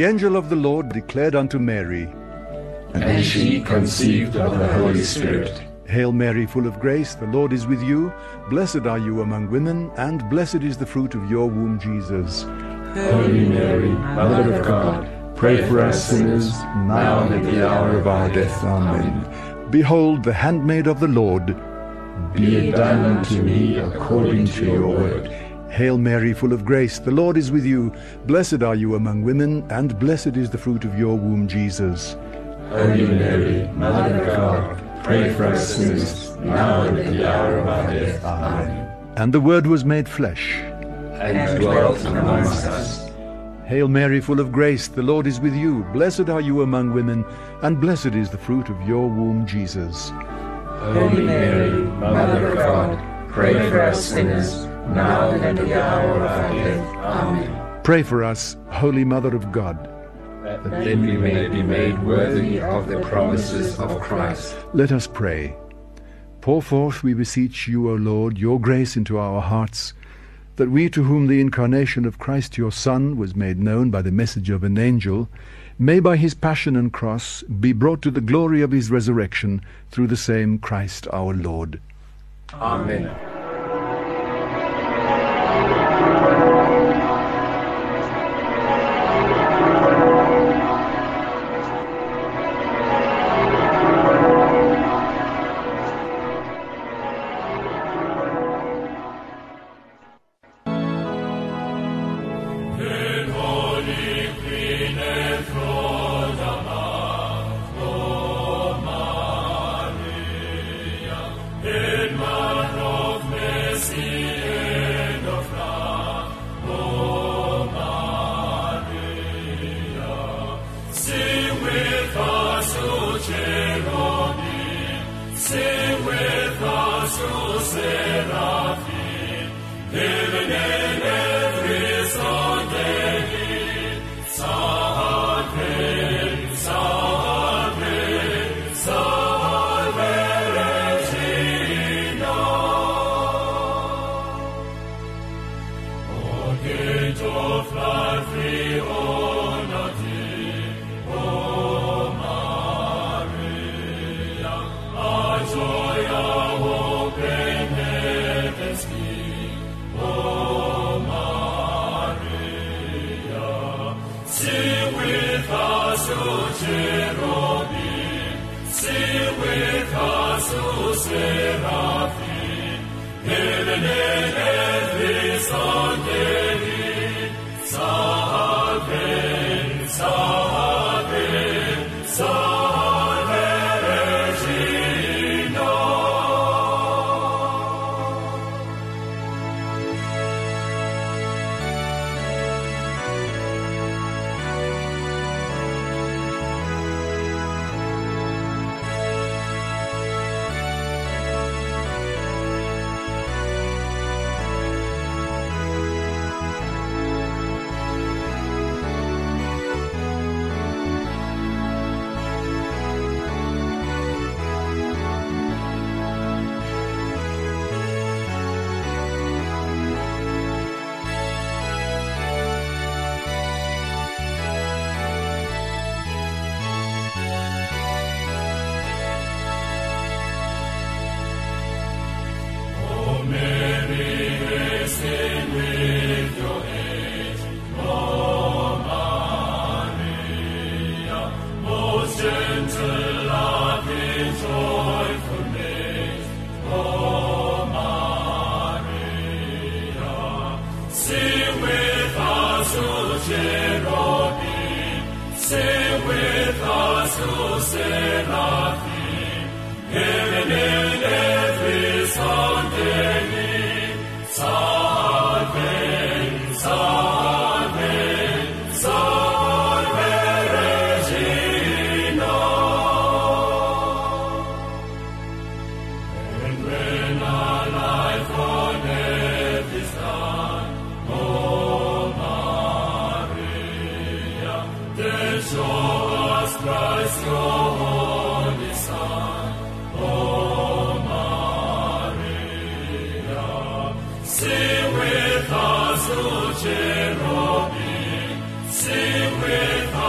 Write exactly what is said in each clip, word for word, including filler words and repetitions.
The angel of the Lord declared unto Mary, and she conceived of the Holy Spirit. Hail Mary, full of grace, the Lord is with you. Blessed are you among women, and blessed is the fruit of your womb, Jesus. Holy Mary, Mother of God, pray for us sinners, now and at the hour of our death. Amen. Behold the handmaid of the Lord. Be it done unto me according to your word. Hail Mary, full of grace, the Lord is with you. Blessed are you among women, and blessed is the fruit of your womb, Jesus. Holy Mary, Mother of God, pray for us sinners, now and at the hour of our death. Amen. And the Word was made flesh, and dwelt amongst us. Hail Mary, full of grace, the Lord is with you. Blessed are you among women, and blessed is the fruit of your womb, Jesus. Holy Mary, Mother of God, pray for us sinners, now and at the hour of our death. Amen. Pray for us, Holy Mother of God, that then we may be made worthy of the promises of Christ. Let us pray. Pour forth, we beseech you, O Lord, your grace into our hearts, that we, to whom the incarnation of Christ your Son was made known by the message of an angel, may by his passion and cross be brought to the glory of his resurrection through the same Christ our Lord. Amen. Sing with us, O Cherubim, sing with us.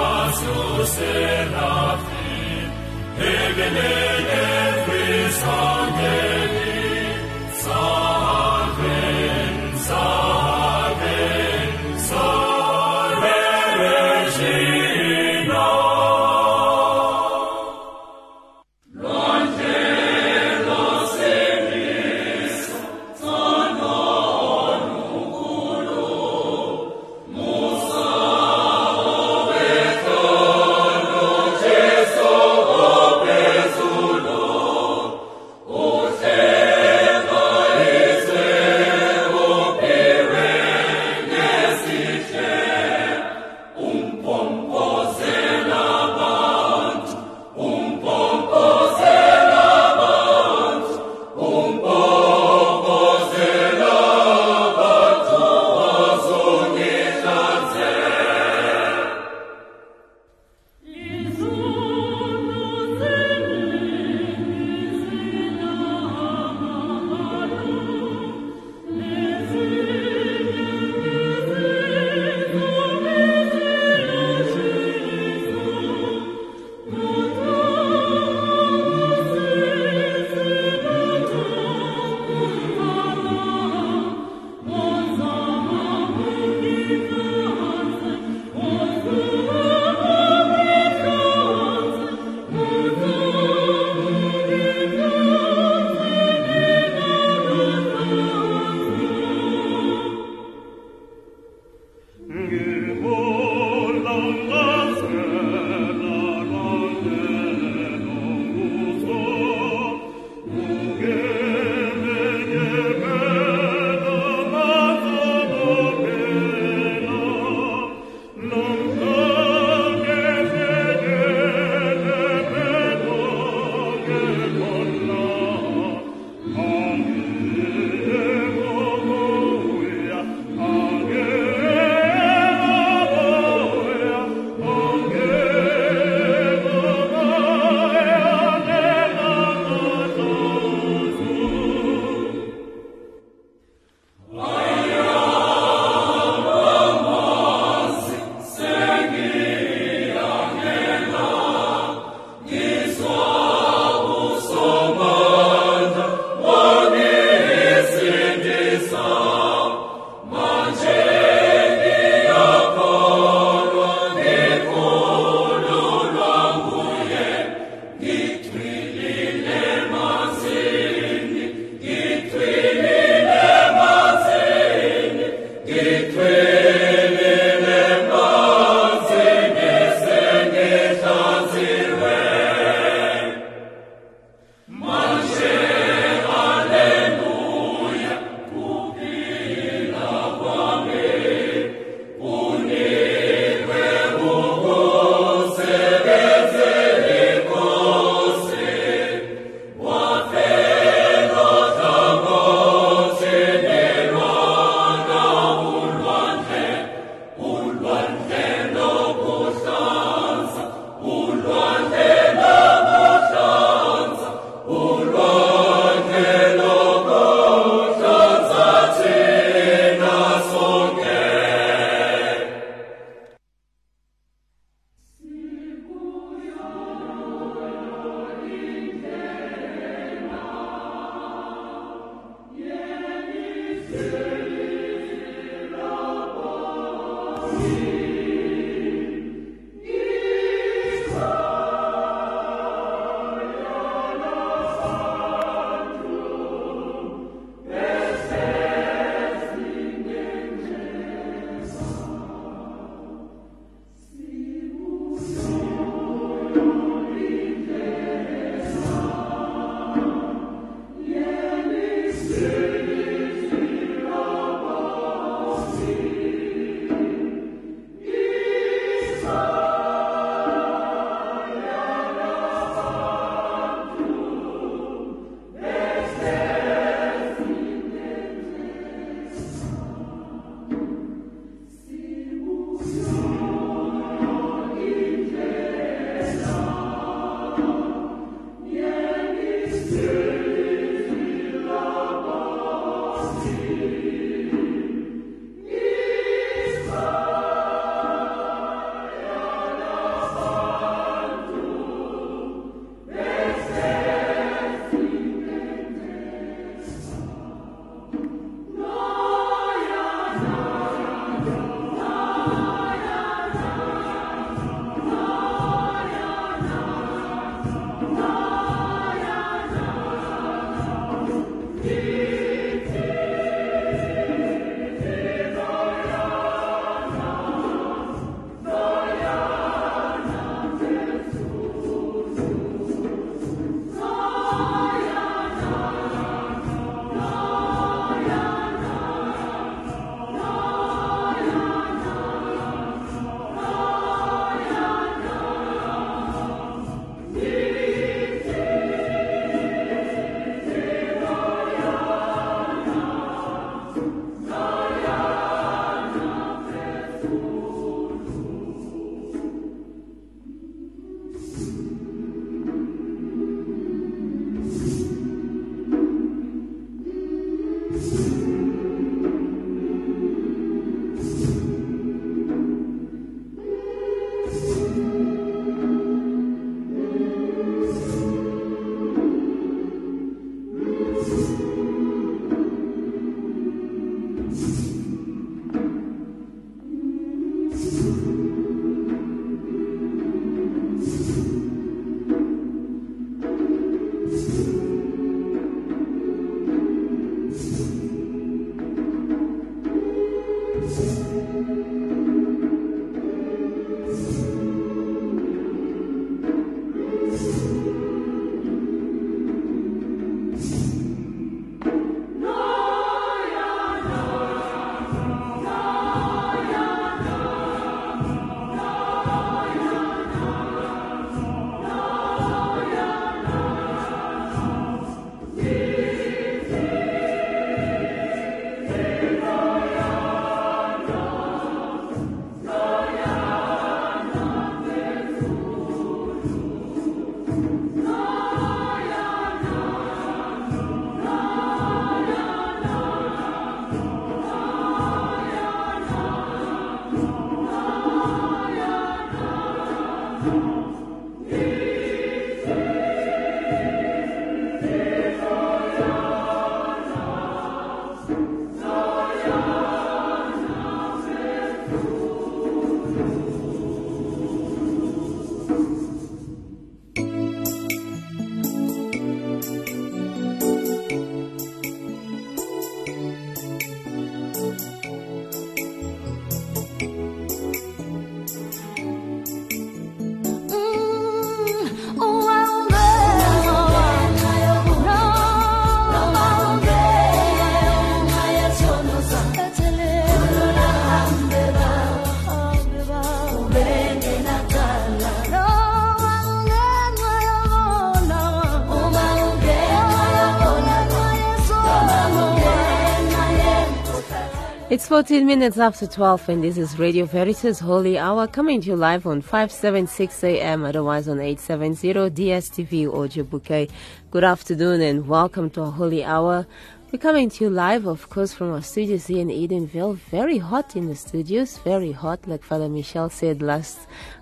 It's fourteen minutes after twelve, and this is Radio Veritas Holy Hour, coming to you live on five seventy-six A M, otherwise on eight seventy D S T V Audio Bouquet. Good afternoon and welcome to our Holy Hour. We're coming to you live, of course, from our studios here in Edenville. Very hot in the studios, very hot, like Father Michel said last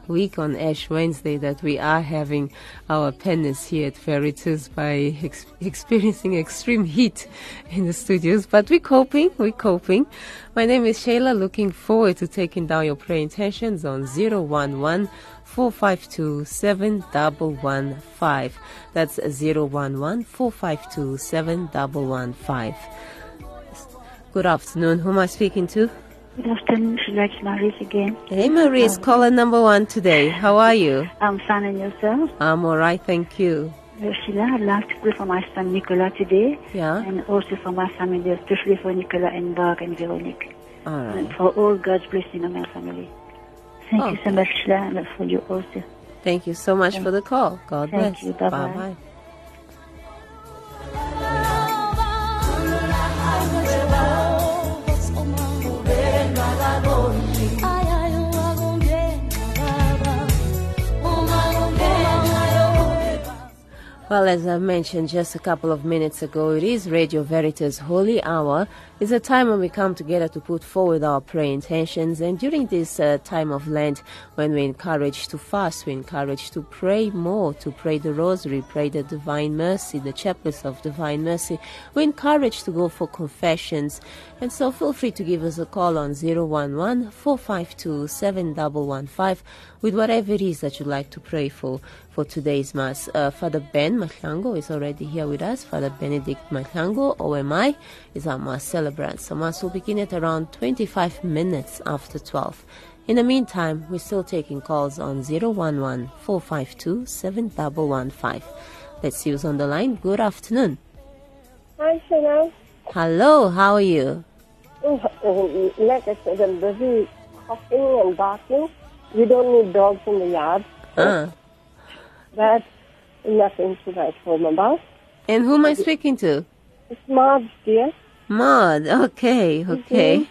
week on Ash Wednesday, that we are having our penance here at Veritas by ex experiencing extreme heat in the studios. But we're coping, we're coping. My name is Shayla, looking forward to taking down your prayer intentions on zero one one, four five two, seven one one five. That's zero one one, four five two, seven one one five. Good afternoon. Who am I speaking to? Good afternoon. She'd like Maurice again. Hey, Maurice, um, caller number one today. How are you? I'm fine, and yourself? I'm all right, thank you. Uh, Sheila, I'd like to pray for my son Nicola today. Yeah. And also for my family, especially for Nicola and Mark and Veronique. All right. And for all God's blessing on my family. Thank oh. you so much, Sheila, for you also. Thank you so much Thank for the call. God Thank bless. You. Bye bye. bye. Well, as I mentioned just a couple of minutes ago, it is Radio Veritas Holy Hour. It's a time when we come together to put forward our prayer intentions. And during this uh, time of Lent, when we're encouraged to fast, we're encouraged to pray more, to pray the Rosary, pray the Divine Mercy, the Chaplets of Divine Mercy. We're encouraged to go for confessions. And so feel free to give us a call on zero one one, four five two, seven one one five with whatever it is that you'd like to pray for. For today's Mass, uh, Father Ben Machango is already here with us. Father Benedict Mahlangu, O M I, is our Mass celebrant. So Mass will begin at around twenty-five minutes after twelve. In the meantime, we're still taking calls on zero one one, four five two, seven one one five. Let's see who's on the line. Good afternoon. Hi, Shana. Hello, how are you? Like I said, I'm busy coughing and barking. We don't need dogs in the yard. So. Uh. But nothing to write home about. And who am I speaking to? It's Maud, dear. Maud, okay, okay. Mm-hmm.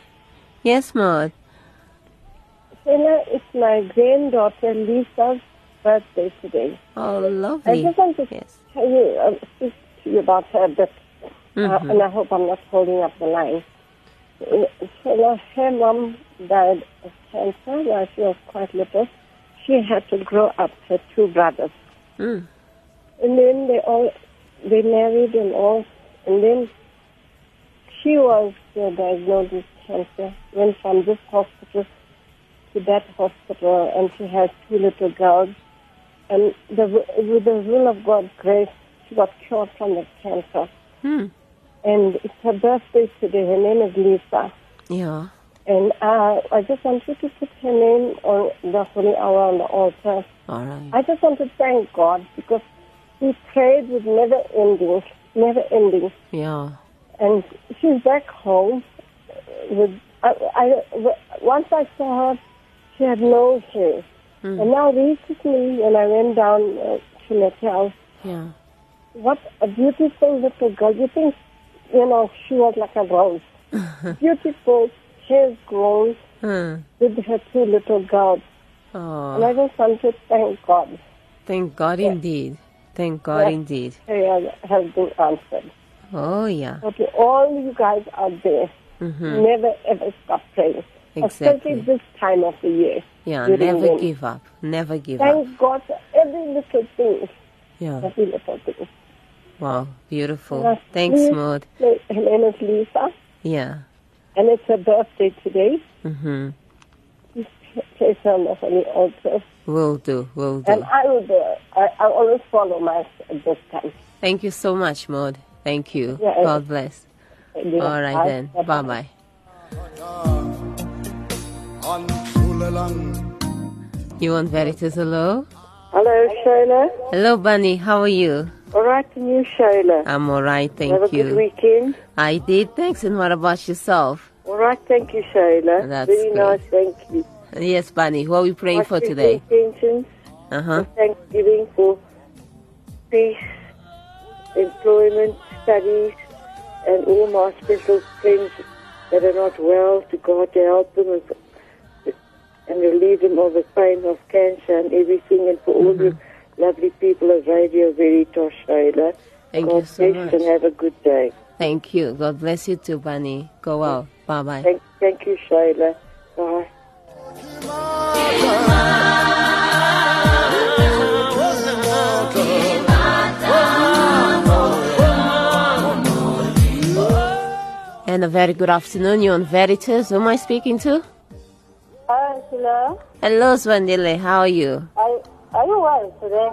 Yes, Maud. Sena, it's my granddaughter Lisa's birthday today. Oh, lovely. I just want to yes. tell you, uh, speak to you about her a bit. Mm-hmm. uh, and I hope I'm not holding up the line. Sena, her mum died of cancer while she was quite little. She had to grow up her two brothers. Mm. And then they all, they married and all, and then she was uh, diagnosed with cancer, went from this hospital to that hospital, and she has two little girls. And the, with the will of God's grace, she got cured from the cancer. Mm. And it's her birthday today. Her name is Lisa. Yeah. And uh, I just wanted to put her name on the Holy Hour on the altar. All right. I just want to thank God because He prayed with never ending, never ending. Yeah. And she's back home. With I, I once I saw her, she had no hair. Mm. And now recently, when I went down uh, to my house, yeah, what a beautiful little girl! You think, you know, she was like a rose, beautiful. Has grown hmm. with her two little girls. Oh. And I just want to thank God. Thank God yes. indeed. Thank God yes. indeed. Prayer has been answered. Oh, yeah. But to all you guys out there, mm-hmm. never ever stop praying. Exactly. Especially this time of the year. Yeah, never when. give up. Never give thank up. Thank God for every little thing. Yeah. Every little thing. Wow, beautiful. Now, thanks, Maud. Her name is Lisa. Yeah. And it's her birthday today. Mm-hmm. Please tell me for me also. Will do, will do. And I will do it. I, I always follow Mass at this time. Thank you so much, Maud. Thank you. Yeah, God bless. Yeah, all right, I, then. Bye-bye. You want Veritas? Hello? Hello, Shayla. Hello, Bunny. How are you? All right, and you, Shayla? I'm all right, thank you. Have a you. good weekend. I did, thanks. And what about yourself? All right, thank you, Shayla. That's Very great. nice, thank you. Yes, Bunny, what are we praying I for today? Intentions, uh-huh. Thanksgiving for peace, employment, studies, and all my special friends that are not well, to God to help them and, and relieve them of the pain of cancer and everything, and for mm-hmm. all the lovely people of Radio Veritas. Thank God you so much. And have a good day. Thank you. God bless you too, Bunny. Go out. Well. Bye-bye. Thank, thank you, Shayla. Bye. And a very good afternoon. You're on Veritas. Who am I speaking to? Hi, Shayla. Hello, Swandile. How are you? I, are you well today?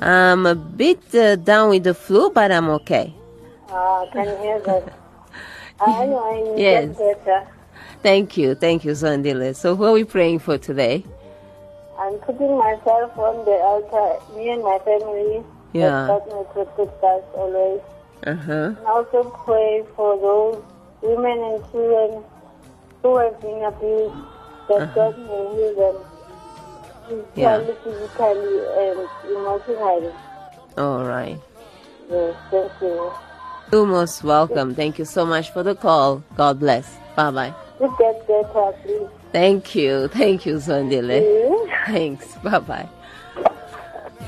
I'm a bit uh, down with the flu, but I'm okay. Ah, uh, can you hear that? I know I need yes. better. Thank you, thank you, Zandile. So, who are we praying for today? I'm putting myself on the altar, me and my family. Yeah. God my protected us always. Uh huh. And also pray for those women and children who have been abused, that uh-huh. God may heal them. Yeah. Physically and emotionally. All right. Yes, thank you. You're most welcome. Thank you so much for the call. God bless. Bye-bye. You get better, please. Thank you. Thank you, Zondile. Mm. Thanks. Bye-bye.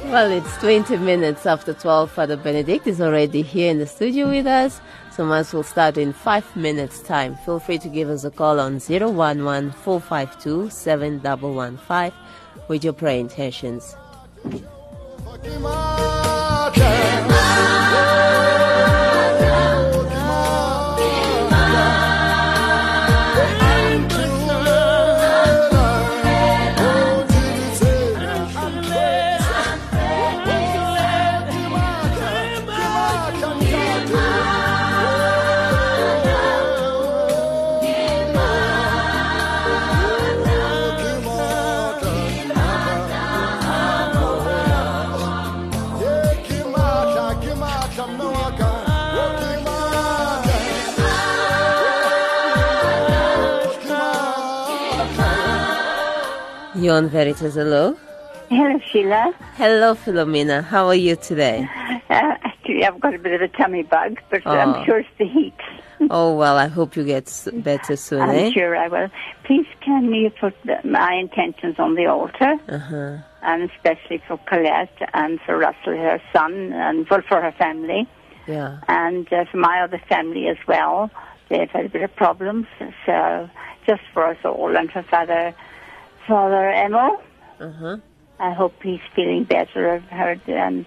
Well, it's twenty minutes after twelve. Father Benedict is already here in the studio with us. So mass will start in five minutes' time. Feel free to give us a call on zero one one, four five two, seven one one five. With your prayer intentions. Yon Veritas, hello. Hello, Sheila. Hello, Philomena. How are you today? Uh, I've got a bit of a tummy bug, but oh. I'm sure it's the heat. Oh, well, I hope you get better soon, I'm eh? sure I will. Please can you put my intentions on the altar, uh-huh. and especially for Colette and for Russell, her son, and for, for her family, yeah, and uh, for my other family as well. They've had a bit of problems, so just for us all and for Father... Father Emil, uh-huh. I hope he's feeling better. I've heard um,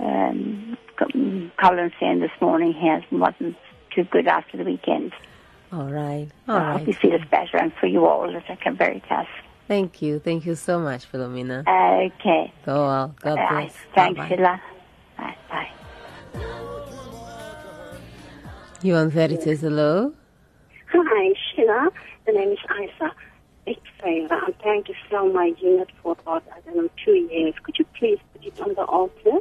um, Colin saying this morning he hasn't, wasn't too good after the weekend. All right. All I right. hope he feels better, and for you all at Audio Veritas. Thank you. Thank you so much, Philomena. Okay. Go well. God bless. Right. Thanks, Sheila. Right. Bye. You on Veritas, hello? Hi, Sheila. The name is Isa. Big favor. I'm trying to sell my unit for about, I don't know, two years. Could you please put it on the altar?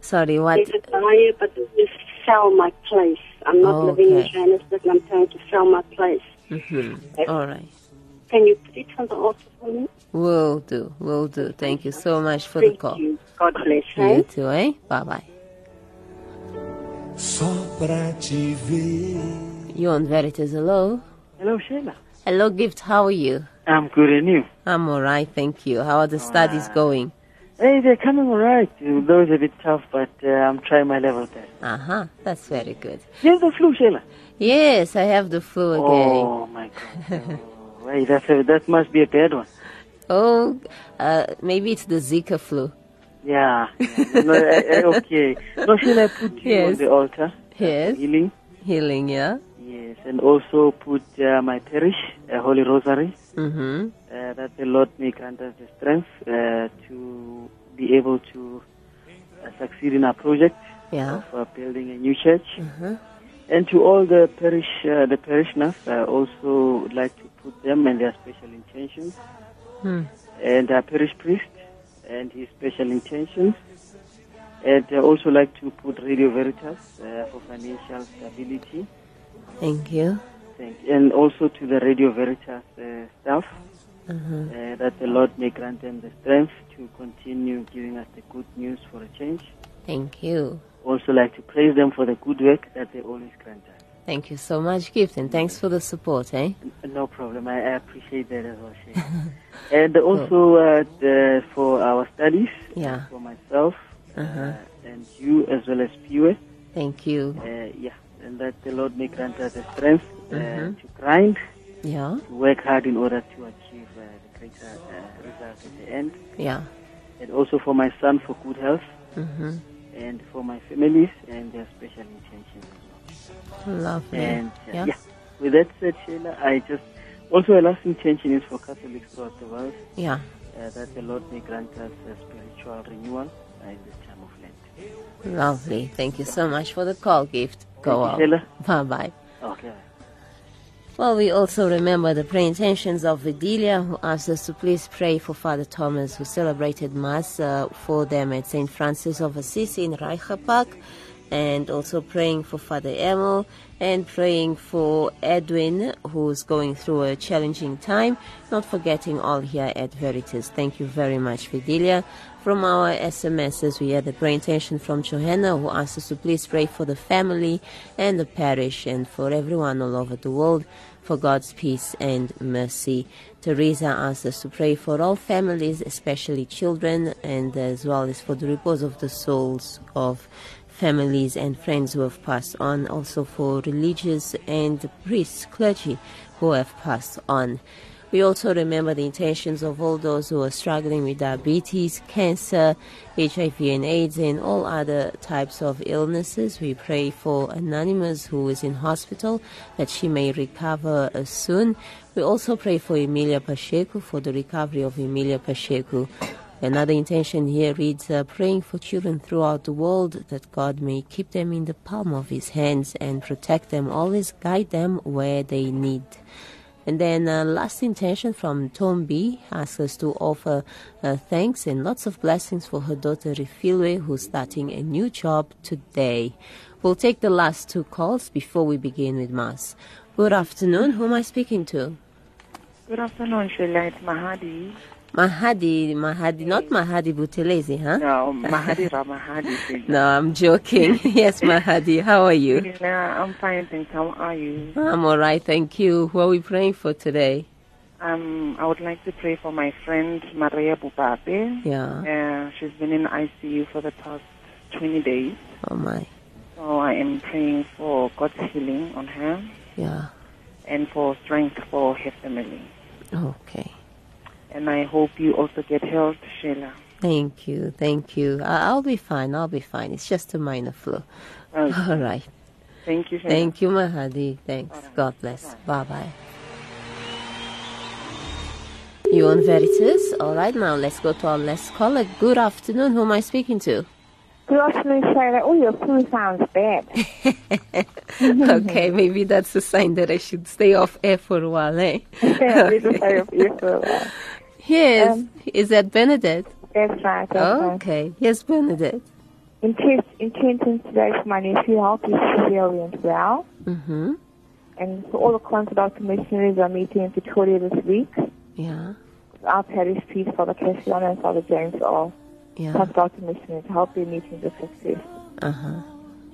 Sorry, what? There's a buyer, but just sell my place. I'm not oh, living okay. in Johannesburg, but I'm trying to sell my place. Mm-hmm. All right. Can you put it on the altar for me? Will do, will do. Thank you so much for Thank the call. Thank you. God bless you. You too, eh? Bye-bye. You on Veritas, hello? Hello, Sheila. Hello, Gift. How are you? I'm good, and you? I'm all right, thank you. How are the all studies right. going? Hey, they're coming all right. Those are a bit tough, but uh, I'm trying my level there. Uh-huh, that's very good. You have the flu, Sheila? Yes, I have the flu again. Oh, my God. Oh, wait, that's a, that must be a bad one. Oh, uh, maybe it's the Zika flu. Yeah. no, I, I, okay. No, Sheila, I put you yes. on the altar. Yes. Healing. Healing, yeah. Yes, and also put uh, my parish, uh, Holy Rosary, mm-hmm. uh, that the Lord may grant us the strength uh, to be able to uh, succeed in our project yeah. of uh, building a new church. Mm-hmm. And to all the parish, uh, the parishioners, I also would like to put them and their special intentions, mm. and our parish priest and his special intentions. And I also like to put Radio Veritas uh, for financial stability. Thank you. Thank you. And also to the Radio Veritas uh, staff, mm-hmm. uh, that the Lord may grant them the strength to continue giving us the good news for a change. Thank you. Also like to praise them for the good work that they always grant us. Thank you so much, Gift, and thanks for the support, eh? No problem. I, I appreciate that as well, Shay. And also uh, the, for our studies, yeah. for myself, uh-huh. uh, and you, as well as P U S. Thank you. Uh, yeah, and that the Lord may grant us the strength uh, mm-hmm. to grind, yeah. to work hard in order to achieve uh, the greater uh, result at the end. Yeah. And also for my son, for good health. Mm-hmm. And for my families and their special intentions as well. Lovely. And uh, yeah. yeah, with that said, Sheila, I just also a lasting intention is for Catholics throughout the world. Yeah, uh, that the Lord may grant us a spiritual renewal uh, in this time of Lent. Lovely. Thank you so much for the call, Gift. Go on. Sheila. Bye bye. Okay. Well, we also remember the prayer intentions of Vidilia, who asked us to please pray for Father Thomas, who celebrated Mass uh, for them at Saint Francis of Assisi in Reichapak, and also praying for Father Emil, and praying for Edwin, who's going through a challenging time, not forgetting all here at Veritas. Thank you very much, Fidelia. From our S M Ss, we had the prayer intention from Johanna, who asked us to please pray for the family and the parish and for everyone all over the world for God's peace and mercy. Teresa asked us to pray for all families, especially children, and as well as for the repose of the souls of families and friends who have passed on, also for religious and priests, clergy who have passed on. We also remember the intentions of all those who are struggling with diabetes, cancer, H I V and AIDS, and all other types of illnesses. We pray for Anonymous, who is in hospital, that she may recover soon. We also pray for Emilia Pacheco, for the recovery of Emilia Pacheco. Another intention here reads, uh, praying for children throughout the world, that God may keep them in the palm of His hands and protect them, always guide them where they need. And then uh, last intention from Tom B asks us to offer uh, thanks and lots of blessings for her daughter Rifilwe, who's starting a new job today. We'll take the last two calls before we begin with Mass. Good afternoon. Who am I speaking to? Good afternoon, Sheila. It's Mahadi. Mahadi, Mahadi, not Mahadi Butelezi, huh? No, Mahadi Ramahadi. No, I'm joking. Yes, Mahadi, how are you? Yeah, I'm fine, thanks. How are you? I'm all right, thank you. Who are we praying for today? Um, I would like to pray for my friend, Maria Bupape. Yeah. Uh, she's been in I C U for the past twenty days. Oh, my. So I am praying for God's healing on her. Yeah. And for strength for her family. Okay. And I hope you also get health, Sheila. Thank you, thank you. I'll be fine, I'll be fine. It's just a minor flu. Okay. All right. Thank you, Sheila. Thank you, Mahadi. Thanks. Right. God bless. Bye-bye. You on Veritas? All right, now let's go to our last caller. Good afternoon. Who am I speaking to? Good afternoon, Sheila. Oh, your flu sounds bad. Okay, maybe that's a sign that I should stay off air for a while, eh? Yeah, we just stay off air for a while. Yes, um, is that Benedict? That's right. That's oh, okay. Right. Yes, Benedict. Intent, intention today for my nephew, health is very and well. Mm-hmm. And for all the Consular Missionaries are meeting in Victoria this week. Yeah. Our parish priest, Father Cassiano and Father James, are yeah. Consular Missionaries helping meetings with success. Uh huh.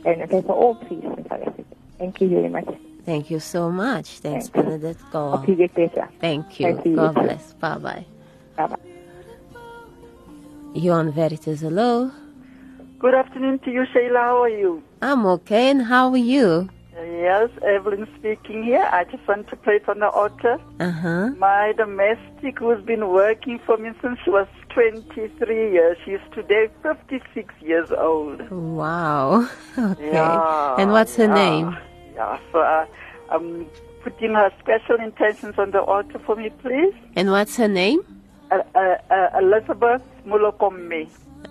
And okay, for all priests in South Africa. Thank you very much. Thank you so much. Thanks, Thanks. Benedict. Go on. Hope you get better. Thank you. Thank you. God bless. Bye bye. Bye bye. You on Veritas? Hello. Good afternoon to you, Sheila. How are you? I'm okay, and how are you? Yes, Evelyn speaking here. I just want to pray on the altar. Uh huh. My domestic, who's been working for me since she was twenty-three years, she's today fifty-six years old. Wow. Okay. Yeah, and what's yeah. her name? Yeah. So uh, I'm putting her special intentions on the altar for me, please. And what's her name? Uh, uh, uh, Elizabeth Mulokome.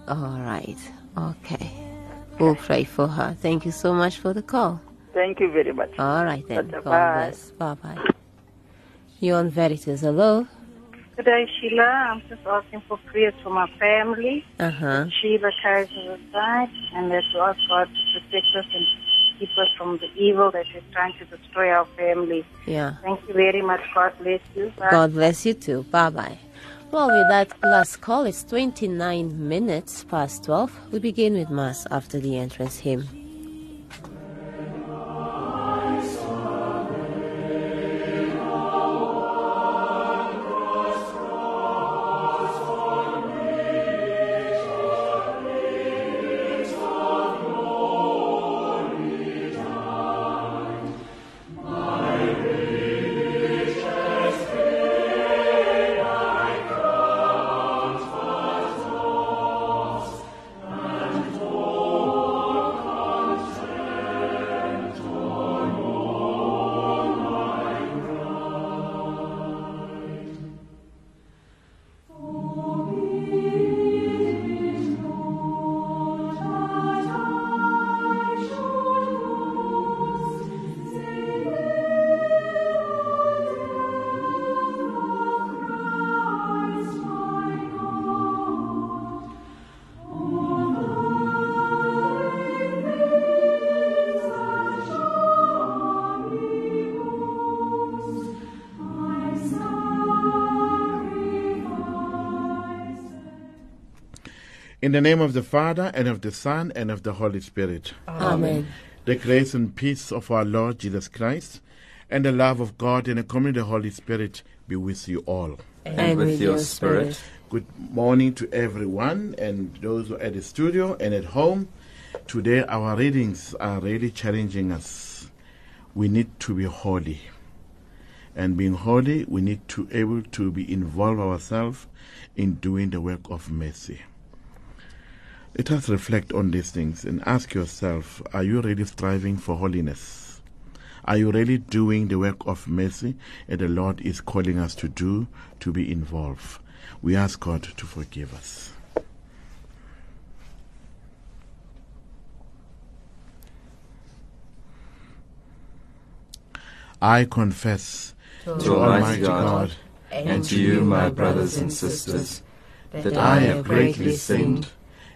All right. Okay. Okay. We'll pray for her. Thank you so much for the call. Thank you very much. All right then. God bless. Bye bye. You on Veritas? Hello. Good day, Sheila. I'm just asking for prayers for my family. Uh huh. Sheila carries us aside, and let's ask God to protect us and keep us from the evil that is trying to destroy our family. Yeah. Thank you very much. God bless you. Bye. God bless you too. Bye bye. Well, with that last call, it's twenty-nine minutes past twelve. We begin with Mass after the entrance hymn. In the name of the Father, and of the Son, and of the Holy Spirit. Amen. The grace and peace of our Lord Jesus Christ, and the love of God, and the communion of the Holy Spirit be with you all. And, and with, with your spirit. spirit. Good morning to everyone, and those who are at the studio and at home. Today our readings are really challenging us. We need to be holy. And being holy, we need to be able to be involve ourselves in doing the work of mercy. Let us reflect on these things and ask yourself, are you really striving for holiness? Are you really doing the work of mercy that the Lord is calling us to do, to be involved? We ask God to forgive us. I confess to, to Almighty God, God and, and to you, my brothers and sisters, that I have greatly sinned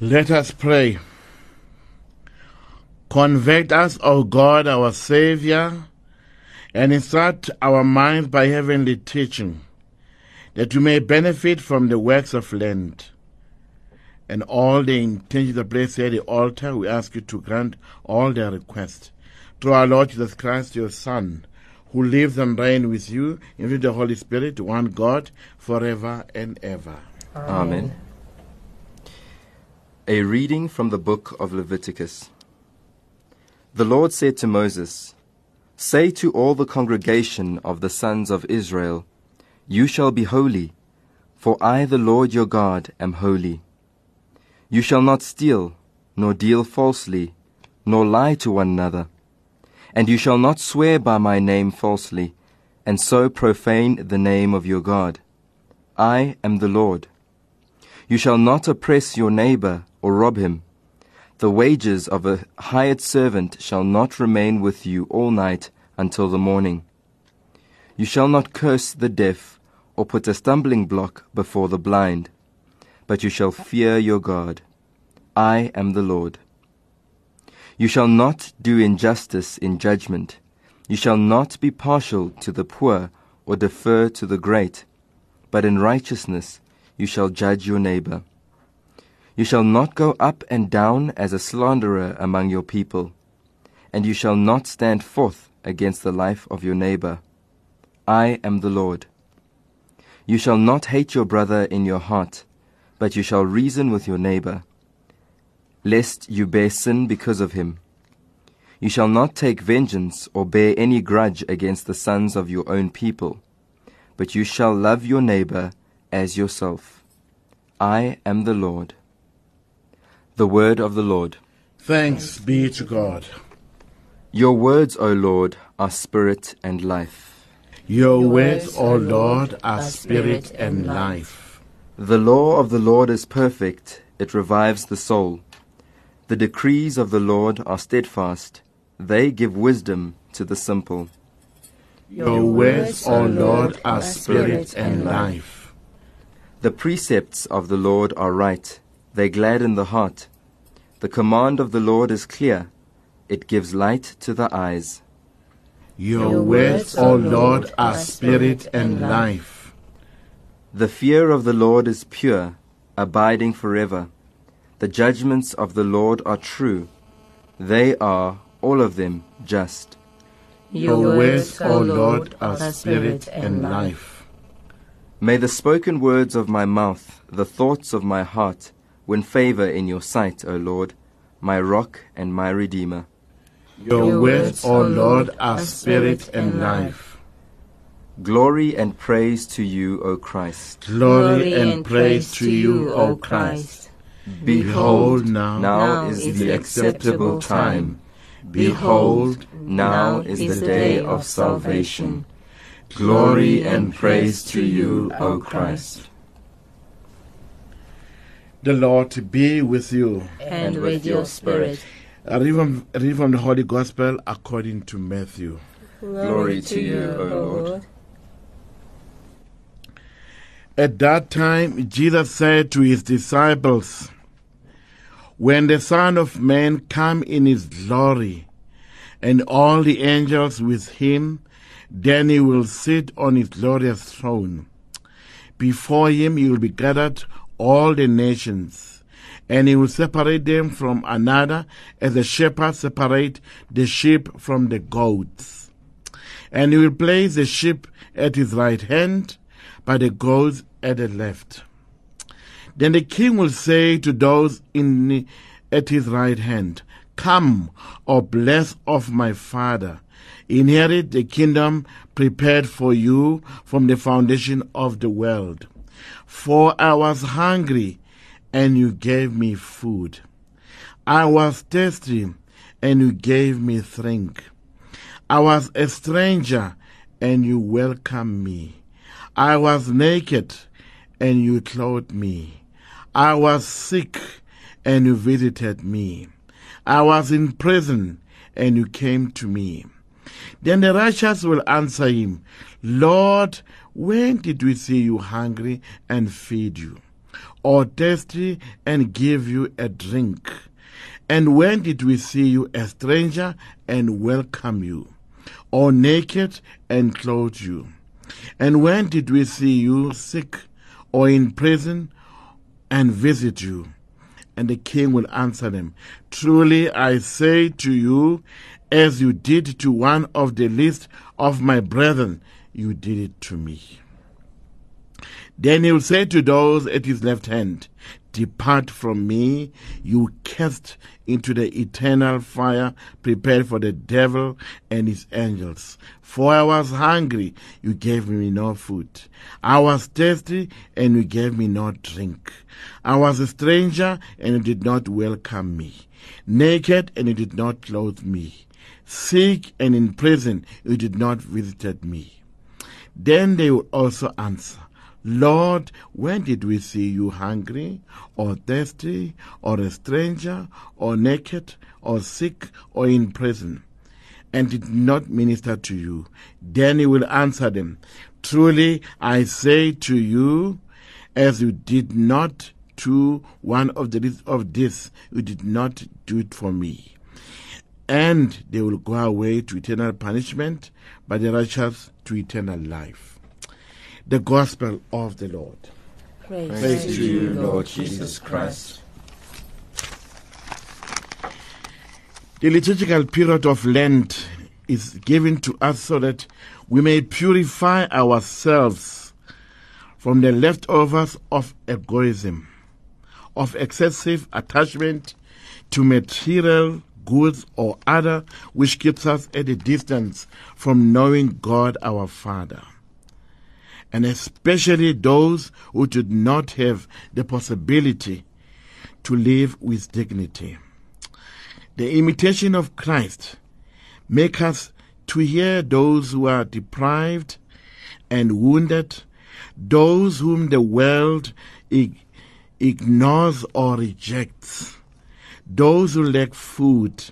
Let us pray. Convert us, O God, our Savior, and instruct our minds by heavenly teaching, that we may benefit from the works of Lent. And all the intentions that place here at the altar, we ask you to grant all their requests. Through our Lord Jesus Christ, your Son, who lives and reigns with you, and with the Holy Spirit, one God, forever and ever. Amen. Amen. A reading from the book of Leviticus. The Lord said to Moses, "Say to all the congregation of the sons of Israel, you shall be holy, for I, the Lord your God, am holy. You shall not steal, nor deal falsely, nor lie to one another. And you shall not swear by my name falsely, and so profane the name of your God. I am the Lord. You shall not oppress your neighbor or rob him. The wages of a hired servant shall not remain with you all night until the morning. You shall not curse the deaf or put a stumbling block before the blind, but you shall fear your God. I am the Lord. You shall not do injustice in judgment. You shall not be partial to the poor or defer to the great, but in righteousness you shall judge your neighbor. You shall not go up and down as a slanderer among your people, and you shall not stand forth against the life of your neighbor. I am the Lord. You shall not hate your brother in your heart, but you shall reason with your neighbor, lest you bear sin because of him. You shall not take vengeance or bear any grudge against the sons of your own people, but you shall love your neighbor as yourself. I am the Lord. The word of the Lord. Thanks be to God. Your words, O Lord, are spirit and life. Your, Your words, O Lord, are spirit and life. The law of the Lord is perfect, it revives the soul. The decrees of the Lord are steadfast, they give wisdom to the simple. Your words, O Lord, are spirit and life. The precepts of the Lord are right, they gladden the heart. The command of the Lord is clear, it gives light to the eyes. Your words, O Lord, are spirit and life. The fear of the Lord is pure, abiding forever. The judgments of the Lord are true. They are, all of them, just. Your words, O Lord, are spirit and life. May the spoken words of my mouth, the thoughts of my heart, win favor in your sight, O Lord, my rock and my redeemer. Your words, O Lord, are spirit and life. Glory and praise to you, O Christ. Glory and praise to you, O Christ. Behold, now, now is the acceptable time. Behold, now is the day of salvation. Glory and praise to you, O Christ. The Lord be with you. And with your spirit. A reading from the Holy Gospel according to Matthew. Glory, Glory to you, O Lord. At that time, Jesus said to his disciples, "When the Son of Man comes in his glory, and all the angels with him, then he will sit on his glorious throne. Before him he will be gathered all the nations, and he will separate them from another, as a shepherd separates the sheep from the goats. And he will place the sheep at his right hand, but the goats at the left. Then the king will say to those in, at his right hand, 'Come, O blessed of my Father, inherit the kingdom prepared for you from the foundation of the world. For I was hungry, and you gave me food. I was thirsty, and you gave me drink. I was a stranger, and you welcomed me. I was naked, and you clothed me. I was sick, and you visited me. I was in prison, and you came to me.' Then the righteous will answer him, 'Lord, when did we see you hungry and feed you, or thirsty and give you a drink? And when did we see you a stranger and welcome you, or naked and clothe you? And when did we see you sick or in prison and visit you?' And the king will answer them, 'Truly I say to you, as you did to one of the least of my brethren, you did it to me.' Then he will say to those at his left hand, 'Depart from me, you cast into the eternal fire prepared for the devil and his angels. For I was hungry, you gave me no food. I was thirsty, and you gave me no drink. I was a stranger, and you did not welcome me. Naked, and you did not clothe me. Sick and in prison, you did not visit me.' Then they will also answer, 'Lord, when did we see you hungry, or thirsty, or a stranger, or naked, or sick, or in prison, and did not minister to you?' Then he will answer them, 'Truly I say to you, as you did not to one of the least of this, you did not do it for me.' And they will go away to eternal punishment, but the righteous to eternal life." The Gospel of the Lord. Praise, Praise to you, Lord Jesus Christ. The liturgical period of Lent is given to us so that we may purify ourselves from the leftovers of egoism, of excessive attachment to material goods or other, which keeps us at a distance from knowing God our Father, and especially those who did not have the possibility to live with dignity. The imitation of Christ makes us to hear those who are deprived and wounded, those whom the world ig- ignores or rejects, those who lack food,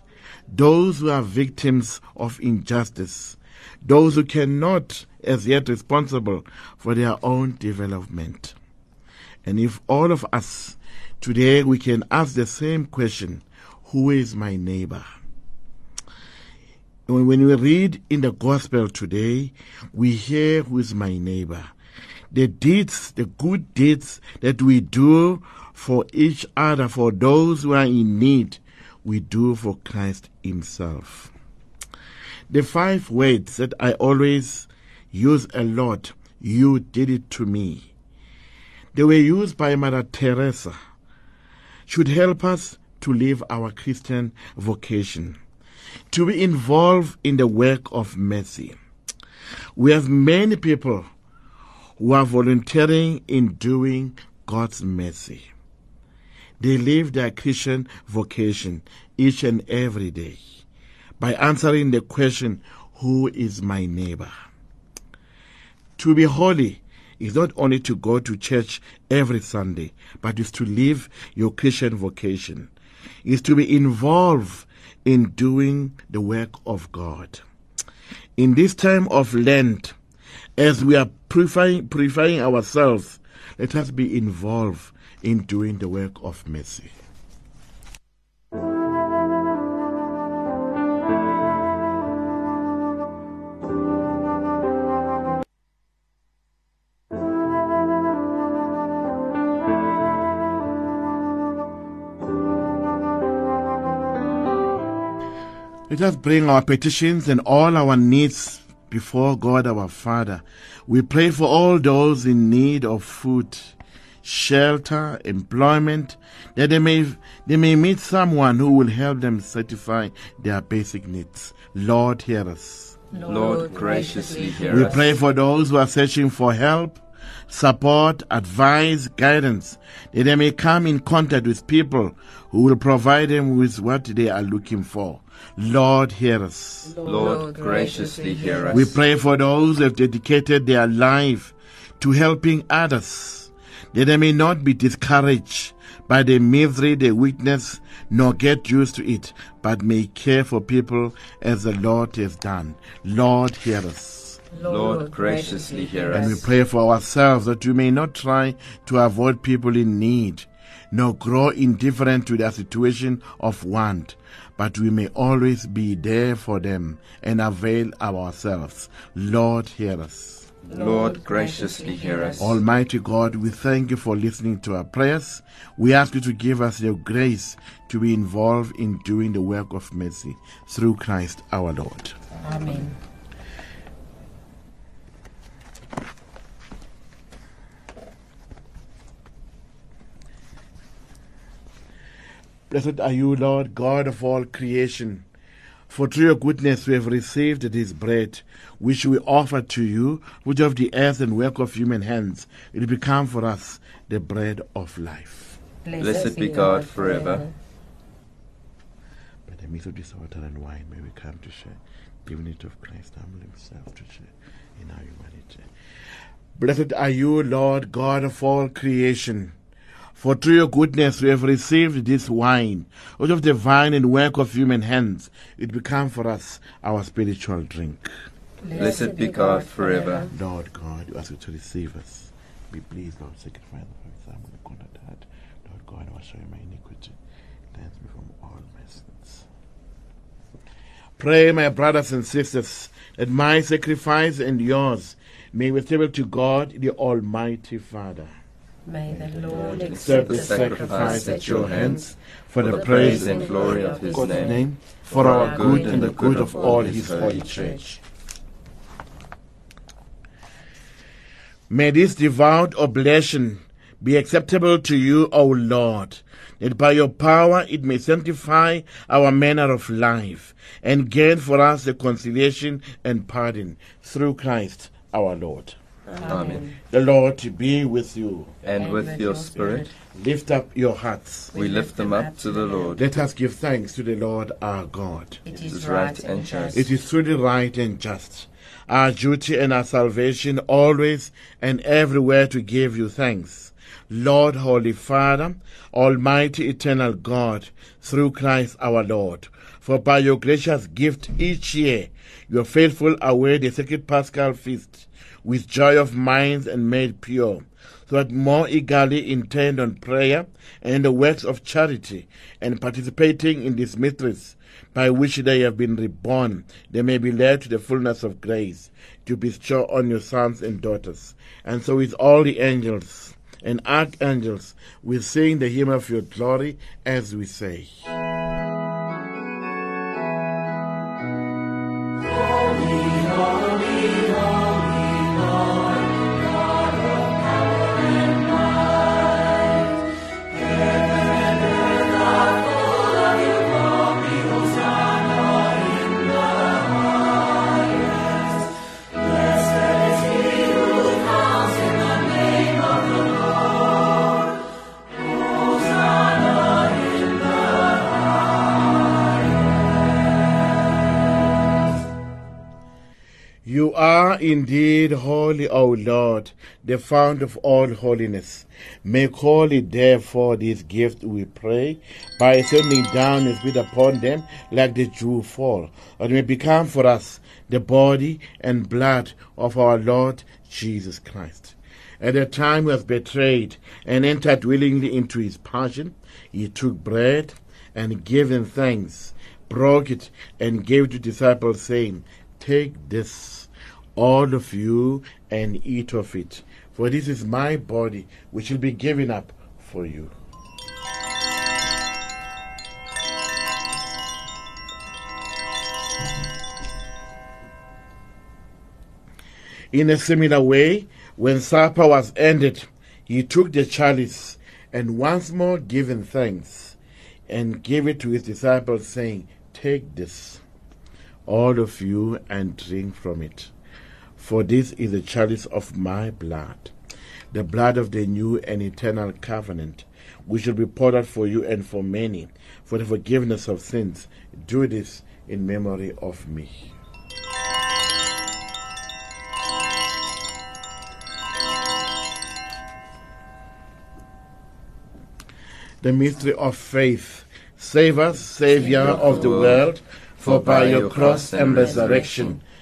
those who are victims of injustice, those who cannot as yet responsible for their own development. And if all of us today we can ask the same question, who is my neighbor? When we read in the gospel today, we hear who is my neighbor. The deeds, the good deeds that we do for each other, for those who are in need, we do for Christ himself. The five words that I always use a lot, you did it to me, they were used by Mother Teresa, should help us to live our Christian vocation, to be involved in the work of mercy. We have many people who are volunteering in doing God's mercy. They live their Christian vocation each and every day by answering the question, who is my neighbor? To be holy is not only to go to church every Sunday, but is to live your Christian vocation, is to be involved in doing the work of God. In this time of Lent, as we are purifying, purifying ourselves, let us be involved in doing the work of mercy. Let us bring our petitions and all our needs before God our Father. We pray for all those in need of food, shelter, employment, that they may they may meet someone who will help them satisfy their basic needs. Lord, hear us. Lord, Lord graciously hear we us. We pray for those who are searching for help, support, advice, guidance, that they may come in contact with people who will provide them with what they are looking for. Lord, hear us. Lord, graciously hear us. We pray for those who have dedicated their life to helping others, that they may not be discouraged by the misery they witness, nor get used to it, but may care for people as the Lord has done. Lord, hear us. Lord, graciously hear us. And we pray for ourselves that we may not try to avoid people in need, nor grow indifferent to their situation of want, but we may always be there for them and avail ourselves. Lord, hear us. Lord, graciously hear us. Almighty God, we thank you for listening to our prayers. We ask you to give us your grace to be involved in doing the work of mercy. Through Christ our Lord. Amen. Blessed are you, Lord, God of all creation, for through your goodness we have received this bread, which we offer to you, which of the earth and work of human hands, it will become for us the bread of life. Blessed be God forever. By the means of this water and wine may we come to share the unity of Christ, humble himself to share in our humanity. Blessed are you, Lord, God of all creation, for through your goodness we have received this wine, out of the vine and work of human hands, it become for us our spiritual drink. Blessed be God forever. Lord God, we ask you to receive us. Be pleased, Lord, sacrifice of our time with a contrite heart. Lord God, wash away my iniquity. Cleanse me from all my sins. Pray, my brothers and sisters, that my sacrifice and yours May we say to God, the Almighty Father. May the Lord accept the sacrifice at your hands for the praise and glory of his name, for our good and the good of all his holy church. May this devout oblation be acceptable to you, O Lord, that by your power it may sanctify our manner of life and gain for us reconciliation and pardon through Christ our Lord. Amen. The Lord be with you. And, and with, with your spirit. spirit. Lift up your hearts. We, we lift them up to the Lord. Let us give thanks to the Lord our God. It, it is right and just. It is truly right and just. Our duty and our salvation, always and everywhere to give you thanks. Lord, Holy Father, Almighty Eternal God, through Christ our Lord. For by your gracious gift each year, your faithful await the sacred Paschal feast with joy of minds and made pure, so that more eagerly intent on prayer and the works of charity, and participating in these mysteries by which they have been reborn, they may be led to the fullness of grace, to bestow on your sons and daughters. And so with all the angels and archangels, we sing the hymn of your glory as we say. You are indeed holy, O Lord, the fount of all holiness. Make holy, therefore, this gift, we pray, by sending down a spirit upon them like the dew fall, that may become for us the body and blood of our Lord Jesus Christ. At the time he was betrayed and entered willingly into his passion, he took bread and gave them thanks, broke it and gave it to the disciples, saying, "Take this, all of you, and eat of it, for this is my body, which will be given up for you." In a similar way, when supper was ended, he took the chalice, and once more giving thanks, and gave it to his disciples, saying, "Take this, all of you, and drink from it. For this is the chalice of my blood, the blood of the new and eternal covenant, which shall be poured out for you and for many, for the forgiveness of sins. Do this in memory of me." The mystery of faith. Save us, Savior of the world, for by your cross and resurrection,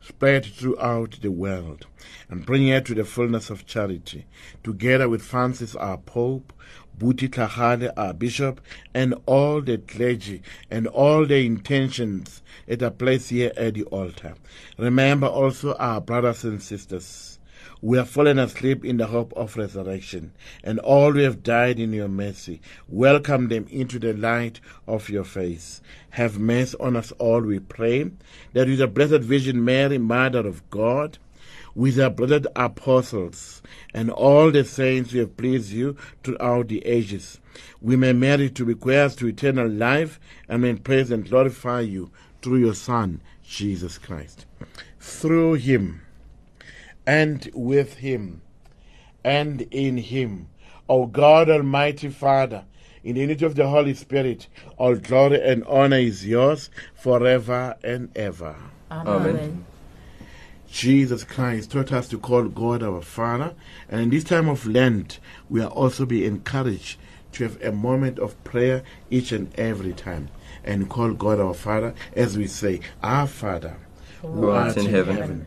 spread throughout the world, and bring her to the fullness of charity, together with Francis our Pope, Buti Tlhagale our Bishop, and all the clergy, and all the intentions that are placed here at the altar. Remember also our brothers and sisters who have fallen asleep in the hope of resurrection, and all who have died in your mercy. Welcome them into the light of your face. Have mercy on us all, we pray, that with the Blessed Virgin Mary, Mother of God, with our blessed apostles and all the saints who have pleased you throughout the ages, we may merit to be heirs to eternal life, and may praise and glorify you through your Son, Jesus Christ. Through him, and with him, and in him, O God, Almighty Father, in the unity of the Holy Spirit, all glory and honor is yours forever and ever. Amen. Amen. Jesus Christ taught us to call God our Father, and in this time of Lent, we are also be encouraged to have a moment of prayer each and every time, and call God our Father as we say, Our Father, who art in heaven,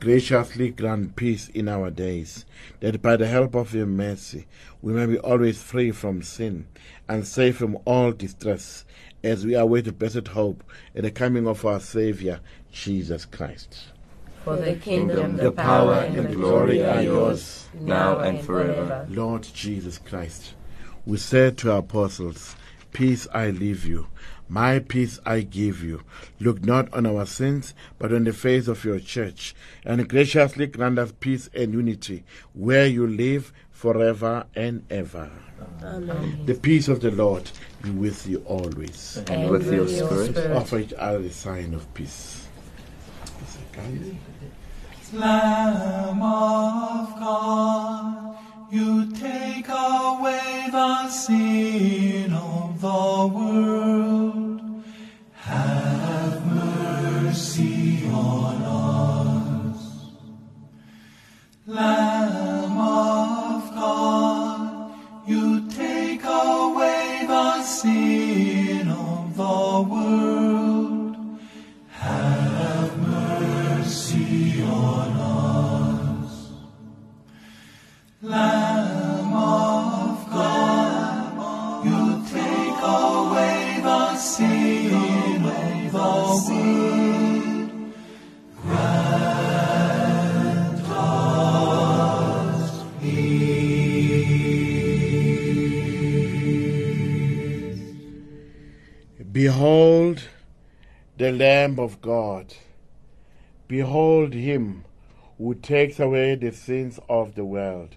Graciously grant peace in our days, that by the help of your mercy we may be always free from sin and safe from all distress, as we await the blessed hope and the coming of our Saviour, Jesus Christ. For the kingdom, the power, and the glory are yours, now and forever. Lord Jesus Christ, we said to our apostles, Peace I leave you, my peace I give you. Look not on our sins, but on the face of your church, and graciously grant us peace and unity, where you live forever and ever. Amen. The peace of the Lord be with you always. And, and with, with your spirit. spirit. Offer each other the sign of peace. Lamb of God, you take away the sin of the world. Have mercy on us. Lamb of God, you take away the sin of the world. Have mercy on us. Lamb of God, you take away the sin of the world. Grant us peace. Behold the Lamb of God. Behold him who takes away the sins of the world.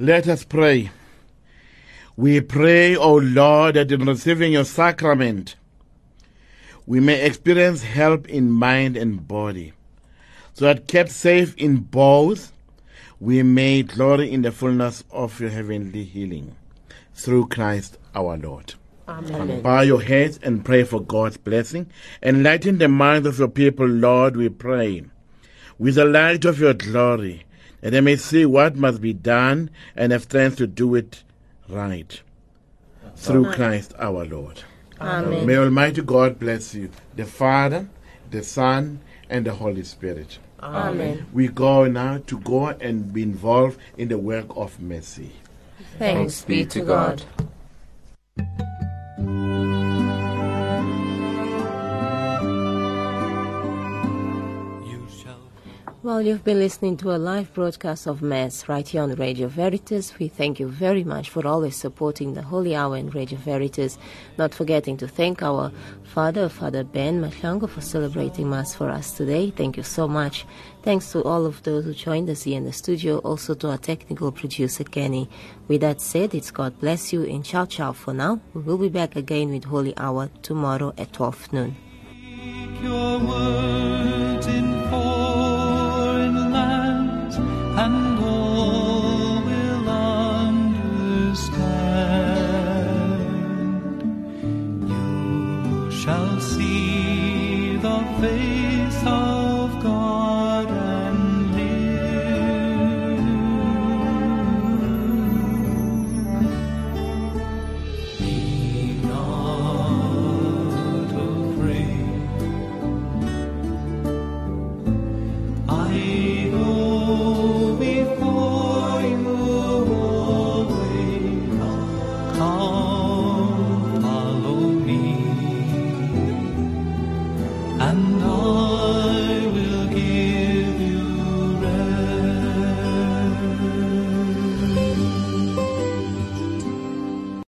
Let us pray. We pray, O Lord, that in receiving your sacrament, we may experience help in mind and body, so that kept safe in both, we may glory in the fullness of your heavenly healing. Through Christ our Lord. Amen. Bow your heads and pray for God's blessing. Enlighten the minds of your people, Lord, we pray, with the light of your glory, that they may see what must be done and have strength to do it right. Through Amen. Christ our Lord. Amen. May Almighty God bless you, the Father, the Son, and the Holy Spirit. Amen. We go now to go and be involved in the work of mercy. Thanks be to God. Well, you've been listening to a live broadcast of Mass right here on Radio Veritas. We thank you very much for always supporting the Holy Hour and Radio Veritas. Not forgetting to thank our Father, Father Ben Machango, for celebrating Mass for us today. Thank you so much. Thanks to all of those who joined us here in the studio, also to our technical producer, Kenny. With that said, it's God bless you and ciao ciao for now. We will be back again with Holy Hour tomorrow at twelve noon.